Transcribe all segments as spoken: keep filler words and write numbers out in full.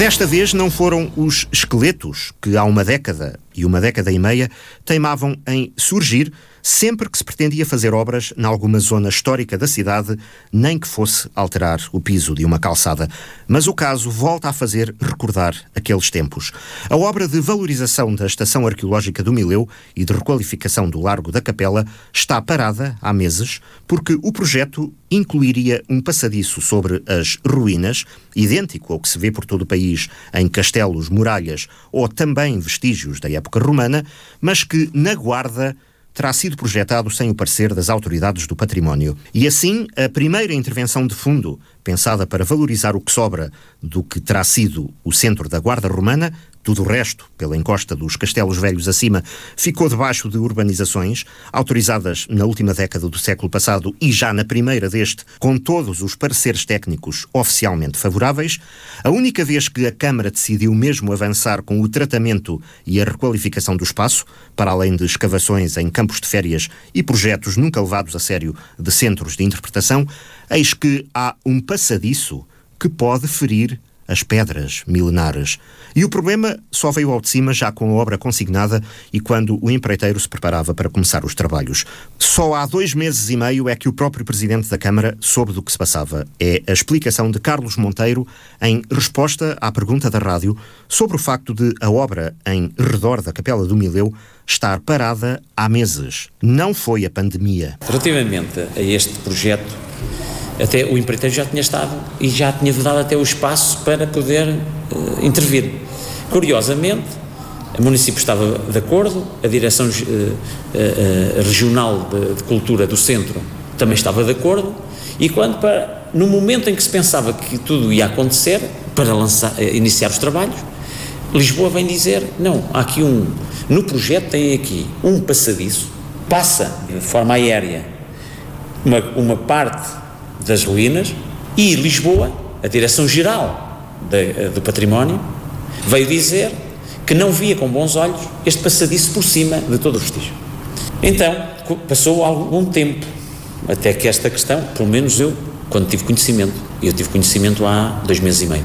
Desta vez não foram os esqueletos que há uma década e uma década e meia teimavam em surgir sempre que se pretendia fazer obras em alguma zona histórica da cidade, nem que fosse alterar o piso de uma calçada. Mas o caso volta a fazer recordar aqueles tempos. A obra de valorização da Estação Arqueológica do Mileu e de requalificação do Largo da Capela está parada há meses porque o projeto incluiria um passadiço sobre as ruínas, idêntico ao que se vê por todo o país em castelos, muralhas ou também vestígios da época romana, mas que, na Guarda, terá sido projetado sem o parecer das autoridades do património. E assim, a primeira intervenção de fundo, pensada para valorizar o que sobra do que terá sido o centro da Guarda Romana, tudo o resto, pela encosta dos castelos velhos acima, ficou debaixo de urbanizações, autorizadas na última década do século passado e já na primeira deste, com todos os pareceres técnicos oficialmente favoráveis. A única vez que a Câmara decidiu mesmo avançar com o tratamento e a requalificação do espaço, para além de escavações em campos de férias e projetos nunca levados a sério de centros de interpretação, eis que há um passadiço que pode ferir as pedras milenares. E o problema só veio ao de cima já com a obra consignada e quando o empreiteiro se preparava para começar os trabalhos. Só há dois meses e meio é que o próprio Presidente da Câmara soube do que se passava. É a explicação de Carlos Monteiro em resposta à pergunta da rádio sobre o facto de a obra em redor da Capela do Mileu estar parada há meses. Não foi a pandemia. Relativamente a este projeto, até o empreiteiro já tinha estado e já tinha vedado até o espaço para poder uh, intervir. Curiosamente, o município estava de acordo, a Direção uh, uh, Regional de, de Cultura do Centro também estava de acordo, e quando, para, no momento em que se pensava que tudo ia acontecer, para lançar, uh, iniciar os trabalhos, Lisboa vem dizer, não, há aqui um, no projeto tem aqui um passadiço, passa de forma aérea uma, uma parte das ruínas, e Lisboa, a Direção-Geral do Património, veio dizer que não via com bons olhos este passadiço por cima de todo o vestígio. Então, passou algum tempo, até que esta questão, pelo menos eu, quando tive conhecimento, eu tive conhecimento há dois meses e meio,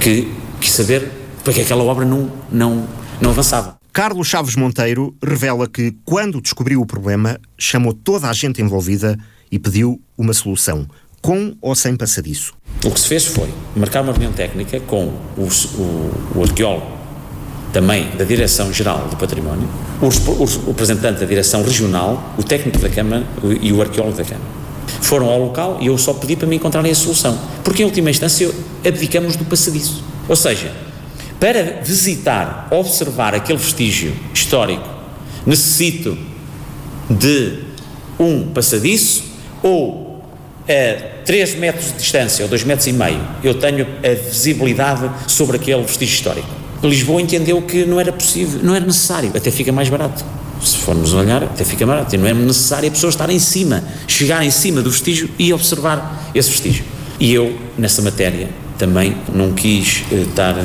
que quis saber porque aquela obra não, não, não avançava. Carlos Chaves Monteiro revela que, quando descobriu o problema, chamou toda a gente envolvida e pediu uma solução, com ou sem passadiço. O que se fez foi marcar uma reunião técnica com o, o, o arqueólogo, também da Direção-Geral do Património, o, o, o representante da Direção Regional, o técnico da Câmara o, e o arqueólogo da Câmara. Foram ao local e eu só pedi para me encontrarem a solução, porque em última instância abdicamos do passadiço. Ou seja, para visitar, observar aquele vestígio histórico, necessito de um passadiço, ou a três metros de distância, ou dois metros e meio, eu tenho a visibilidade sobre aquele vestígio histórico. Lisboa entendeu que não era possível, não era necessário, até fica mais barato. Se formos olhar, até fica barato. E não é necessário a pessoa estar em cima, chegar em cima do vestígio e observar esse vestígio. E eu, nessa matéria, também não quis eh, estar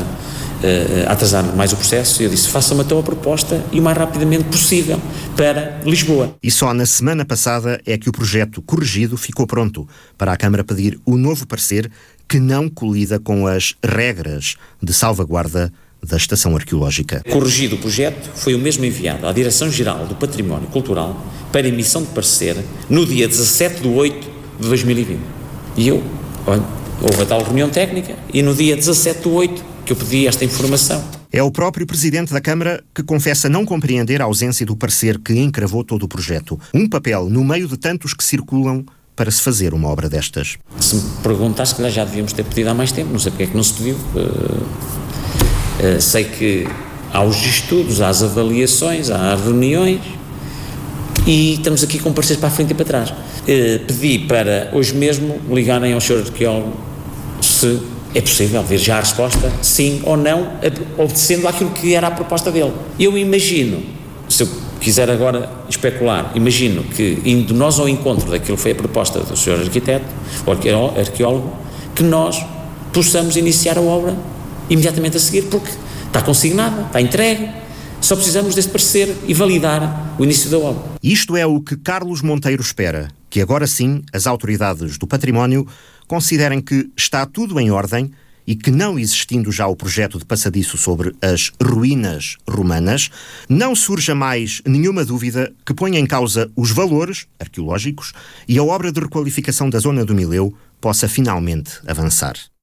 eh, a atrasar mais o processo. Eu disse, faça-me então a proposta e o mais rapidamente possível para Lisboa. E só na semana passada é que o projeto corrigido ficou pronto para a Câmara pedir o novo parecer que não colida com as regras de salvaguarda da Estação Arqueológica. Corrigido o projeto, foi o mesmo enviado à Direção-Geral do Património Cultural para emissão de parecer no dia dezassete de agosto de dois mil e vinte. E eu, olha, houve a tal reunião técnica e no dia dezassete de agosto que eu pedi esta informação. É o próprio Presidente da Câmara que confessa não compreender a ausência do parecer que encravou todo o projeto. Um papel no meio de tantos que circulam para se fazer uma obra destas. Se me perguntasse, que já devíamos ter pedido há mais tempo, não sei porque é que não se pediu. Uh, uh, sei que há os estudos, há as avaliações, há as reuniões e estamos aqui com pareceres para a frente e para trás. Uh, pedi para hoje mesmo ligarem ao senhor arqueólogo se é possível ver já a resposta, sim ou não, obedecendo àquilo que era a proposta dele. Eu imagino, se eu quiser agora especular, imagino que indo nós ao encontro daquilo que foi a proposta do senhor arquiteto, ou arqueólogo, que nós possamos iniciar a obra imediatamente a seguir, porque está consignada, está entregue, só precisamos desse parecer e validar o início da obra. Isto é o que Carlos Monteiro espera, que agora sim as autoridades do património considerem que está tudo em ordem e que, não existindo já o projeto de passadiço sobre as ruínas romanas, não surja mais nenhuma dúvida que ponha em causa os valores arqueológicos e a obra de requalificação da zona do Mileu possa finalmente avançar.